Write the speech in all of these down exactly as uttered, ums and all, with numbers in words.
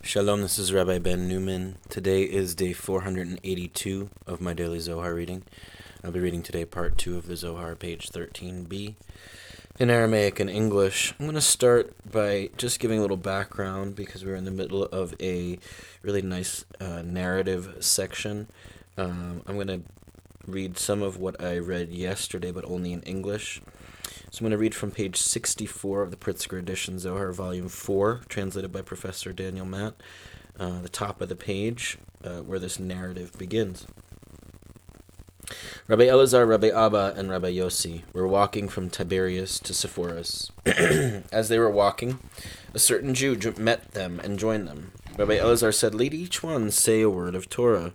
Shalom, this is Rabbi Ben Newman. Today is day four hundred eighty-two of my daily Zohar reading. I'll be reading today part two of the Zohar, page thirteen b, in Aramaic and English. I'm going to start by just giving a little background because we're in the middle of a really nice uh, narrative section. Um, I'm going to read some of what I read yesterday, but only in English. So I'm going to read from page sixty-four of the Pritzker edition, Zohar, volume four, translated by Professor Daniel Matt, uh, the top of the page, uh, where this narrative begins. Rabbi Elazar, Rabbi Abba, and Rabbi Yossi were walking from Tiberias to Sepphoris. As they were walking, a certain Jew met them and joined them. Rabbi Elazar said, "Let each one say a word of Torah."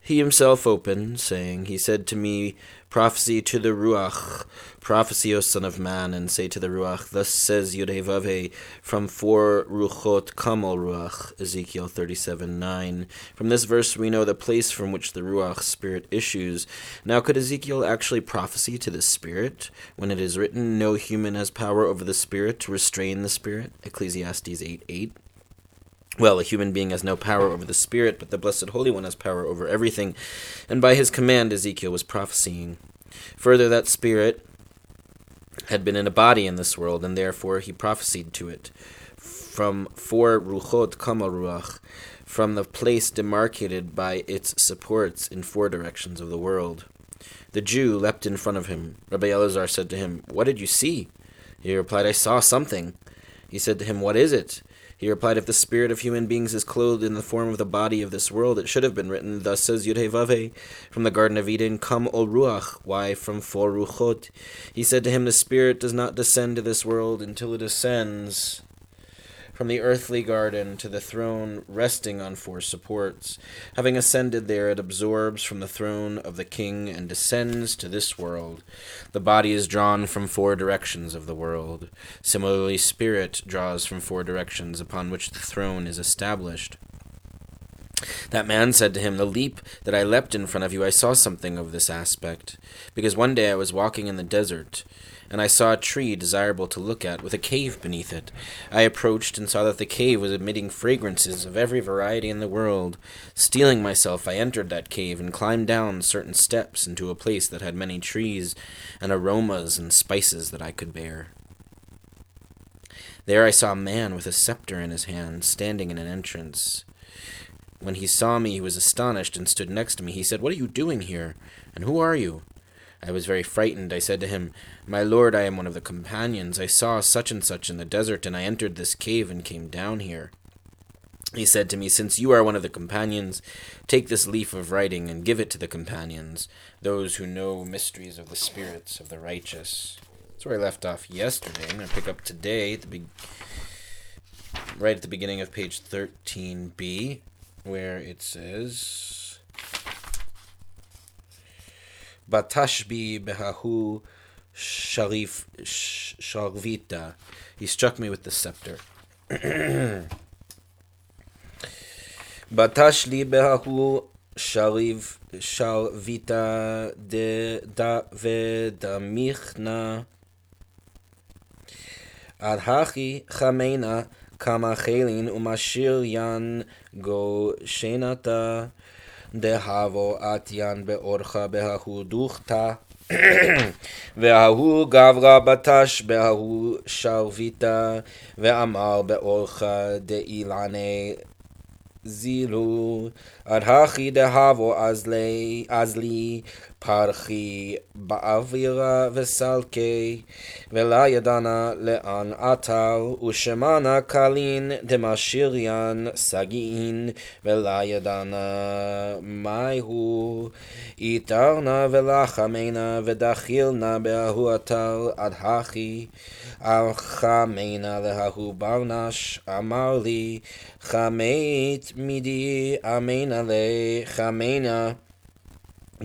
He himself opened, saying, "He said to me, prophesy to the Ruach, prophesy, O son of man, and say to the Ruach, thus says Yud-Heh-Vav-Heh, from four Ruchot come all Ruach," Ezekiel thirty-seven nine. From this verse we know the place from which the Ruach spirit issues. Now could Ezekiel actually prophesy to the spirit, when it is written, "No human has power over the spirit to restrain the spirit," Ecclesiastes eight eight. Well, a human being has no power over the Spirit, but the Blessed Holy One has power over everything, and by his command Ezekiel was prophesying. Further, that Spirit had been in a body in this world, and therefore he prophesied to it. From four Ruchot come a Ruach, from the place demarcated by its supports in four directions of the world. The Jew leapt in front of him. Rabbi Elazar said to him, "What did you see?" He replied, "I saw something." He said to him, "What is it?" He replied, "If the spirit of human beings is clothed in the form of the body of this world, it should have been written, thus says Yud-Heh-Vav-Heh, from the Garden of Eden, come O Ruach, why from four Ruchot?" He said to him, "The spirit does not descend to this world until it ascends from the earthly garden to the throne, resting on four supports. Having ascended there, it absorbs from the throne of the king and descends to this world. The body is drawn from four directions of the world. Similarly, spirit draws from four directions upon which the throne is established." That man said to him, "The leap that I leapt in front of you, I saw something of this aspect, because one day I was walking in the desert, and I saw a tree desirable to look at, with a cave beneath it. I approached and saw that the cave was emitting fragrances of every variety in the world. Steeling myself, I entered that cave and climbed down certain steps into a place that had many trees and aromas and spices that I could bear. There I saw a man with a scepter in his hand, standing in an entrance. When he saw me, he was astonished and stood next to me. He said, 'What are you doing here, and who are you?' I was very frightened. I said to him, 'My lord, I am one of the companions. I saw such and such in the desert, and I entered this cave and came down here.' He said to me, 'Since you are one of the companions, take this leaf of writing and give it to the companions, those who know mysteries of the spirits of the righteous.'" That's where I left off yesterday. I'm going to pick up today, at the be- right at the beginning of page thirteen b, where it says, "Batashbi behahu sharif sharvita." He struck me with the scepter. "Batashli behahu sharif sharvita de da vedamichna adhachi chamena kama chelin umashir yan go shenata dehavo atyan beorcha behahu duchta vehahu gavra batash behahu sharvita veamar beorcha de ilane zilu adhachi dehavo azle azli parchi ba'avira vesalke vela yadana le'an atar ushemana kalin demashirian sagin vela yadana maihu itarna vela chamena vedachilna be'ahu atar adhachi alchamena le'ahu barnash amarli chameit midi amena le'chamena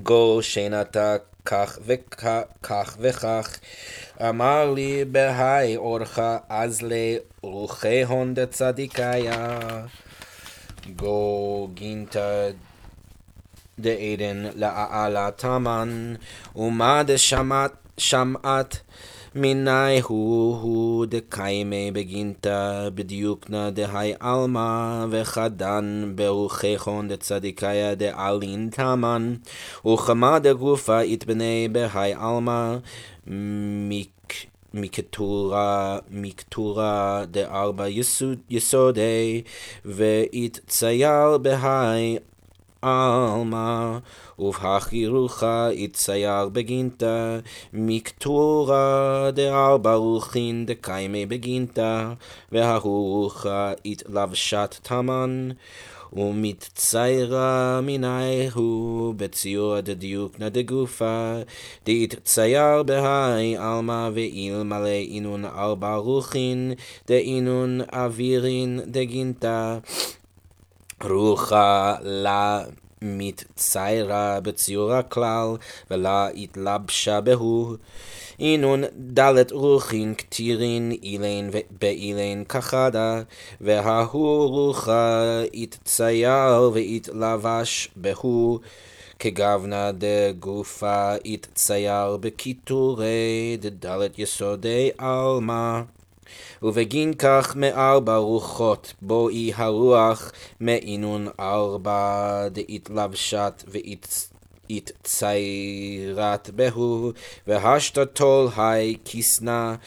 go shenata kach vekach vekach amali behai orcha azle ruchehon de tzadikaya go ginta de eden la'ala taman umad shamat shamat Minai hu hu de kaime beginta bediukna de hai alma vechadan beuchechon de tzadikaya de alin taman uchama de gufa itbene behai alma mik Miktura Miktura de Arba Yesode Veit Tsayal Behai Alma Uvhachirucha It Tsayal Beginta Miktura de Arba Ruchin de Kaime Beginta Veharucha It Lavshat Taman ומתציירה מנאיהו בציור דדיוקנה דגופה דתצייר בהי עלמה ואילמלא אינון ארבע רוחין דאינון אווירין דגינתה רוחה לה מתציירה בציור הכלל ולה התלבשה בהו אינון דלת רוחין קטירין אילין באילין כחדה וההוא רוחה התצייר והתלבש בהו כגוונה דגופה התצייר בכיתורי דלת יסודי עלמה ובגין כך מארבע רוחות בואי הרוח מאינון ארבע דהתלבשת והתצייר it tsairat behu vehashta tol hai kisna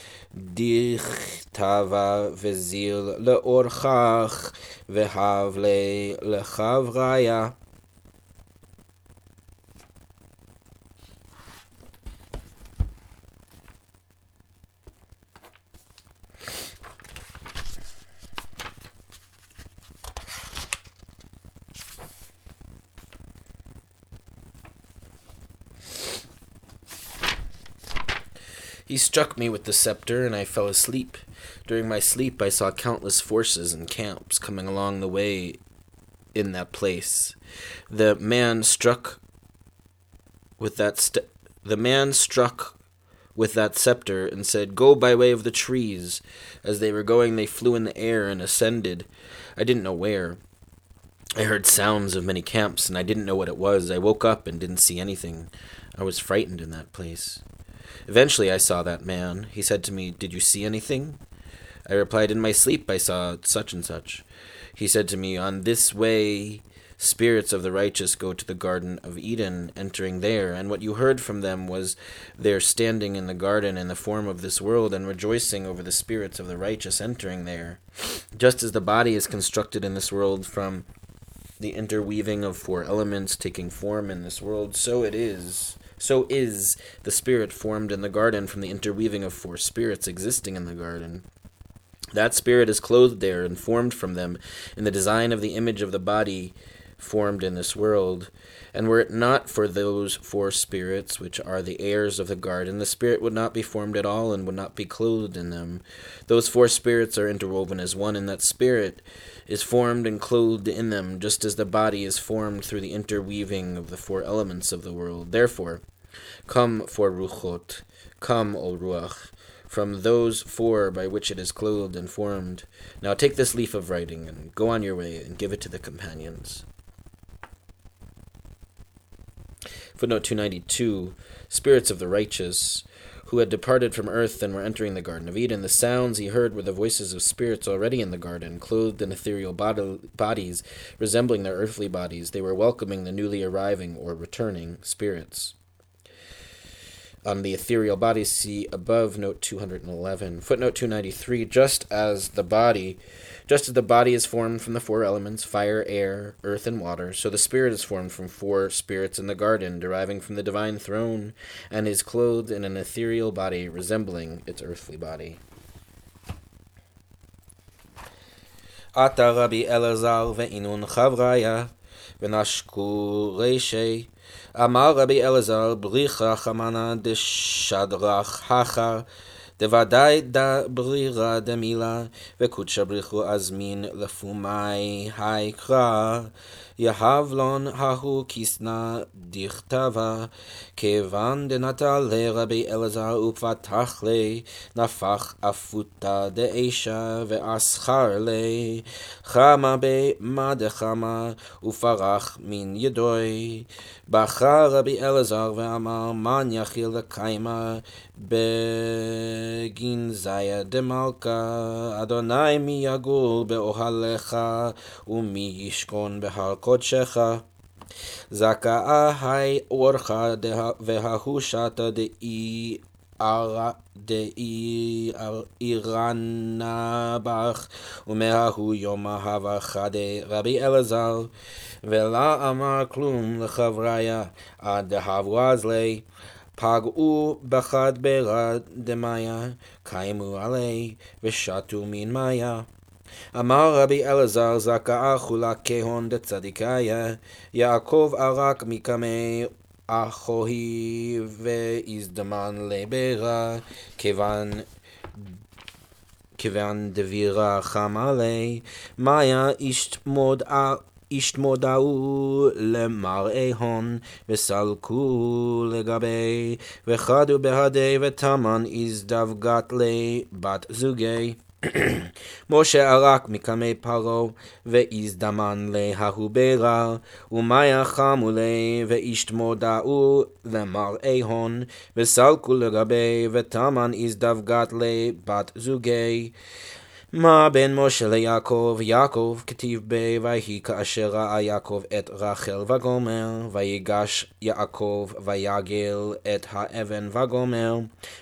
dichtava vezil leorchach vehavle lechavraya. He struck me with the scepter, and I fell asleep. During my sleep I saw countless forces and camps coming along the way in that place. The man struck with that st- the man struck with that scepter and said, "Go by way of the trees." As they were going, they flew in the air and ascended. I didn't know where. I heard sounds of many camps, and I didn't know what it was. I woke up and didn't see anything. I was frightened in that place. Eventually I saw that man. He said to me, "Did you see anything?" I replied, "In my sleep I saw such and such." He said to me, "On this way spirits of the righteous go to the Garden of Eden, entering there, and what you heard from them was their standing in the garden in the form of this world and rejoicing over the spirits of the righteous entering there. Just as the body is constructed in this world from the interweaving of four elements taking form in this world, so it is. So is the spirit formed in the garden from the interweaving of four spirits existing in the garden. That spirit is clothed there and formed from them in the design of the image of the body formed in this world. And were it not for those four spirits, which are the heirs of the garden, the spirit would not be formed at all and would not be clothed in them. Those four spirits are interwoven as one, and that spirit is formed and clothed in them, just as the body is formed through the interweaving of the four elements of the world. Therefore, come, for Ruchot, come, O Ruach, from those four by which it is clothed and formed. Now take this leaf of writing, and go on your way, and give it to the companions." Footnote two ninety-two, spirits of the righteous, who had departed from earth and were entering the Garden of Eden. The sounds he heard were the voices of spirits already in the garden, clothed in ethereal bod- bodies, resembling their earthly bodies. They were welcoming the newly arriving or returning spirits. On the ethereal bodies, see above, note two eleven. Footnote two ninety-three, just as the body... Just as the body is formed from the four elements, fire, air, earth, and water, so the spirit is formed from four spirits in the garden, deriving from the divine throne, and is clothed in an ethereal body resembling its earthly body. Ata Rabbi Elazar ve'inun chavraya ve'nashku reishei. Amar Rabbi Elazar bricha chamana de shadrach hacha דוודאי דברירה דמילה וקודשא בריחו אזמין לפומי היקרא יהבלון ההוא כיסנא דכתבה כיוון דנטה לרבי אלעזר ופתח לי נפח אפותה דאישה ואסחר לי חמה במה דחמה ופרח מן ידוי בחר רבי אלעזר ואמר מן יחיל לקיימה בגנזיה דמלכה אדוני מי יגור באוהלך ומי ישכון בהר קודשך זכאה היי אורך וההוא שתה דאי ארה דאי אירנה בך ומההוא יום ההבך דרבי אלעזר ולא אמר כלום לחבריה עד דהבו אז לי פגעו בחד בירה דמיה קיימו עלי ושתו מן מיה אמר רבי אלעזר זכאה חולה כהון דצדיקיה יעקב ערק מקמי אחוהי והזדמן לבירה כיוון כיוון דבירה חמה לי מיה ישתמודה השתמודעו למראה הון וסלקו לגבי וחדו בהדי ותמן הזדווגת לי בת זוגי משה ערק מקמי פרעה והזדמן להוא בירה ומיה חמו לי והשתמודעו למראה הון וסלקו לגבי ותמן הזדווגת לי בת זוגי מה בין משה ליעקב, יעקב כתיב בי, ויהי כאשר ראה יעקב את רחל וגומר, ויגש יעקב ויגל את האבן וגומר,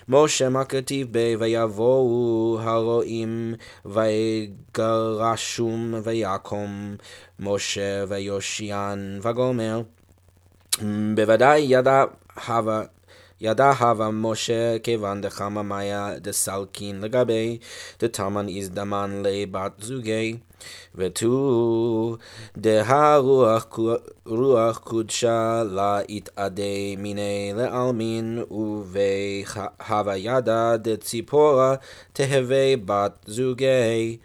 משה מה כתיב בי, ויבואו הרועים, ויגרשום ויקום, משה ויושיען וגומר, בוודאי ידע הווה, ידע הווה משה כיוון דחמה מיה דסלקין לגבי דתמן הזדמן לבת זוגי ותו דהרוח רוח קודשה לה יתעדי מיני לעלמין ובהווה ידע דציפורה תהווה בת זוגי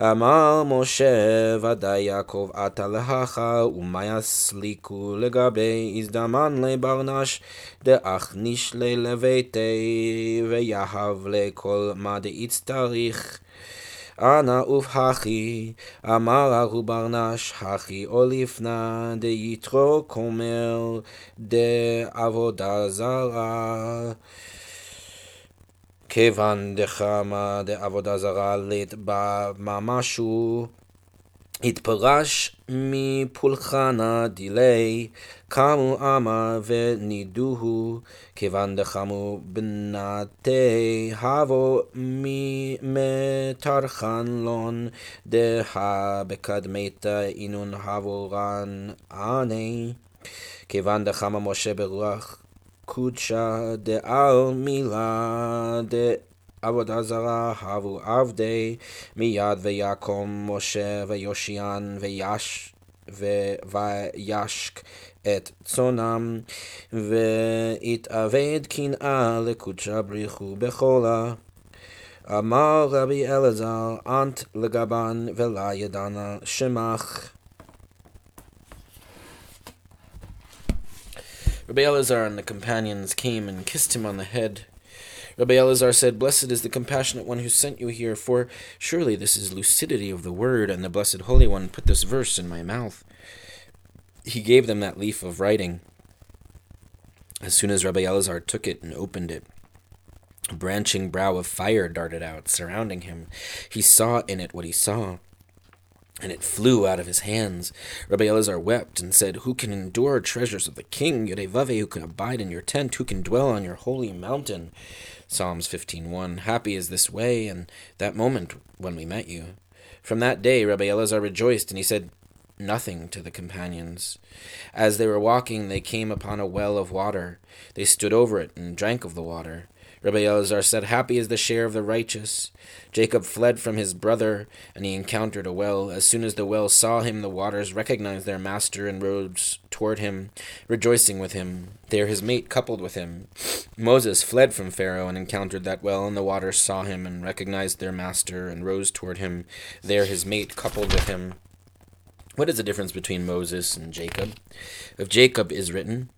אמר משה ודאי יעקב עתה להכה ומה יסליקו לגבי הזדמן לברנש דאכניש ללביתי ויהב לכל מה דאיצטריך אנא ובהכי אמר ההוא ברנש הכי אוליפנה דייתרו כומר דעבודה זרה כיוון דחמה דעבודה זרה לתבע ממשו, התפרש מפולחנה דילי, קמו עמה ונידוהו, כיוון דחמו בנתי, הבו מתרחן לון, דהה בקדמתה אינון הבורן עני, כיוון דחמה משה ברוח, קודשה דעל מילה דעבודה זרה הבו עבדי מיד ויקום משה ויושיען ויש וישק את צונם ויתאבד קנאה לקודשה בריחו בחולה אמר רבי אלעזר אנט לגבן ולא ידענה שמך Rabbi Elazar and the companions came and kissed him on the head. Rabbi Elazar said, Blessed is the compassionate one who sent you here, for surely this is lucidity of the word, and the Blessed Holy One put this verse in my mouth. He gave them that leaf of writing. As soon as Rabbi Elazar took it and opened it, a branching brow of fire darted out, surrounding him. He saw in it what he saw. And it flew out of his hands. Rabbi Elazar wept and said, Who can endure treasures of the king? Yud-Heh-Vav-Heh, who can abide in your tent? Who can dwell on your holy mountain? Psalms fifteen one. Happy is this way and that moment when we met you. From that day Rabbi Elazar rejoiced, and he said nothing to the companions. As they were walking, they came upon a well of water. They stood over it and drank of the water. Rabbi Elazar said, "Happy is the share of the righteous." Jacob fled from his brother, and he encountered a well. As soon as the well saw him, the waters recognized their master and rose toward him, rejoicing with him. There his mate coupled with him. Moses fled from Pharaoh and encountered that well, and the waters saw him and recognized their master and rose toward him. There his mate coupled with him. What is the difference between Moses and Jacob? Of Jacob is written,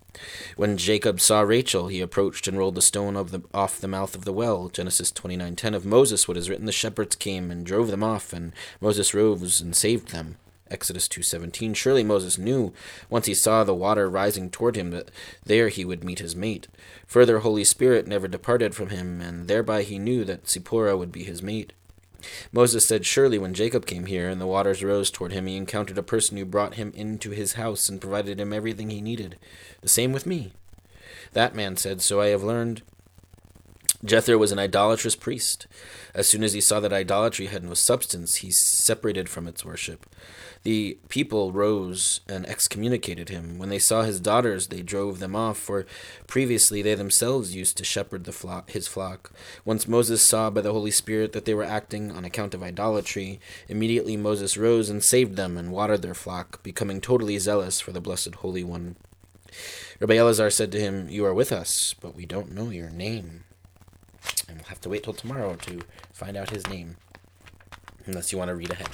"When Jacob saw Rachel, he approached and rolled the stone of the, off the mouth of the well." Genesis twenty-nine ten. Of Moses, what is written, "The shepherds came and drove them off, and Moses rose and saved them." Exodus two seventeen. Surely Moses knew, once he saw the water rising toward him, that there he would meet his mate. Further, Holy Spirit never departed from him, and thereby he knew that Zipporah would be his mate. Moses said, "Surely when Jacob came here and the waters rose toward him, he encountered a person who brought him into his house and provided him everything he needed. The same with me." That man said, "So I have learned." Jethro was an idolatrous priest. As soon as he saw that idolatry had no substance, he separated from its worship. The people rose and excommunicated him. When they saw his daughters, they drove them off, for previously they themselves used to shepherd the flock, his flock. Once Moses saw by the Holy Spirit that they were acting on account of idolatry, immediately Moses rose and saved them and watered their flock, becoming totally zealous for the Blessed Holy One. Rabbi Elazar said to him, "You are with us, but we don't know your name." And we'll have to wait till tomorrow to find out his name, unless you want to read ahead.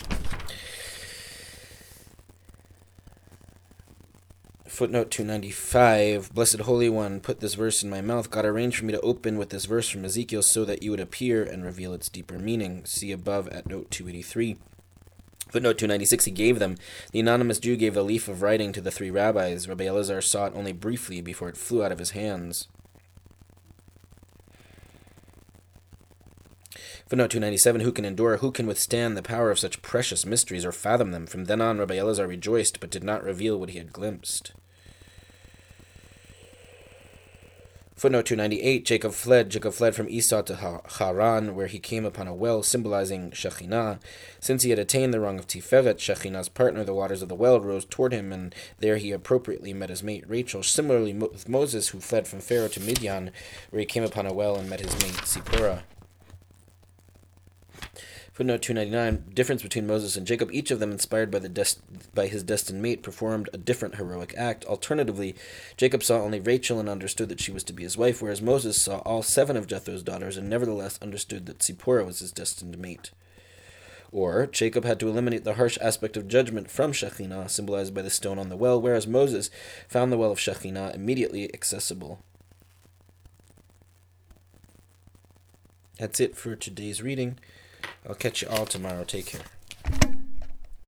Footnote two ninety-five. "Blessed Holy One, put this verse in my mouth. God arranged for me to open with this verse from Ezekiel so that you would appear and reveal its deeper meaning." See above at note two eighty-three. Footnote two ninety-six, he gave them. The anonymous Jew gave the leaf of writing to the three rabbis. Rabbi Elazar saw it only briefly before it flew out of his hands. Footnote two ninety-seven, who can endure, who can withstand the power of such precious mysteries or fathom them? From then on, Rabbi Elazar rejoiced, but did not reveal what he had glimpsed. Footnote two ninety-eight, Jacob fled. Jacob fled from Esau to Haran, where he came upon a well, symbolizing Shekhinah. Since he had attained the rung of Tiferet, Shekhinah's partner, the waters of the well rose toward him, and there he appropriately met his mate Rachel. Similarly with Moses, who fled from Pharaoh to Midian, where he came upon a well and met his mate Zipporah. Footnote two ninety-nine, difference between Moses and Jacob. Each of them, inspired by the des- by his destined mate, performed a different heroic act. Alternatively, Jacob saw only Rachel and understood that she was to be his wife, whereas Moses saw all seven of Jethro's daughters and nevertheless understood that Zipporah was his destined mate. Or, Jacob had to eliminate the harsh aspect of judgment from Shekhinah, symbolized by the stone on the well, whereas Moses found the well of Shekhinah immediately accessible. That's it for today's reading. I'll catch you all tomorrow. Take care.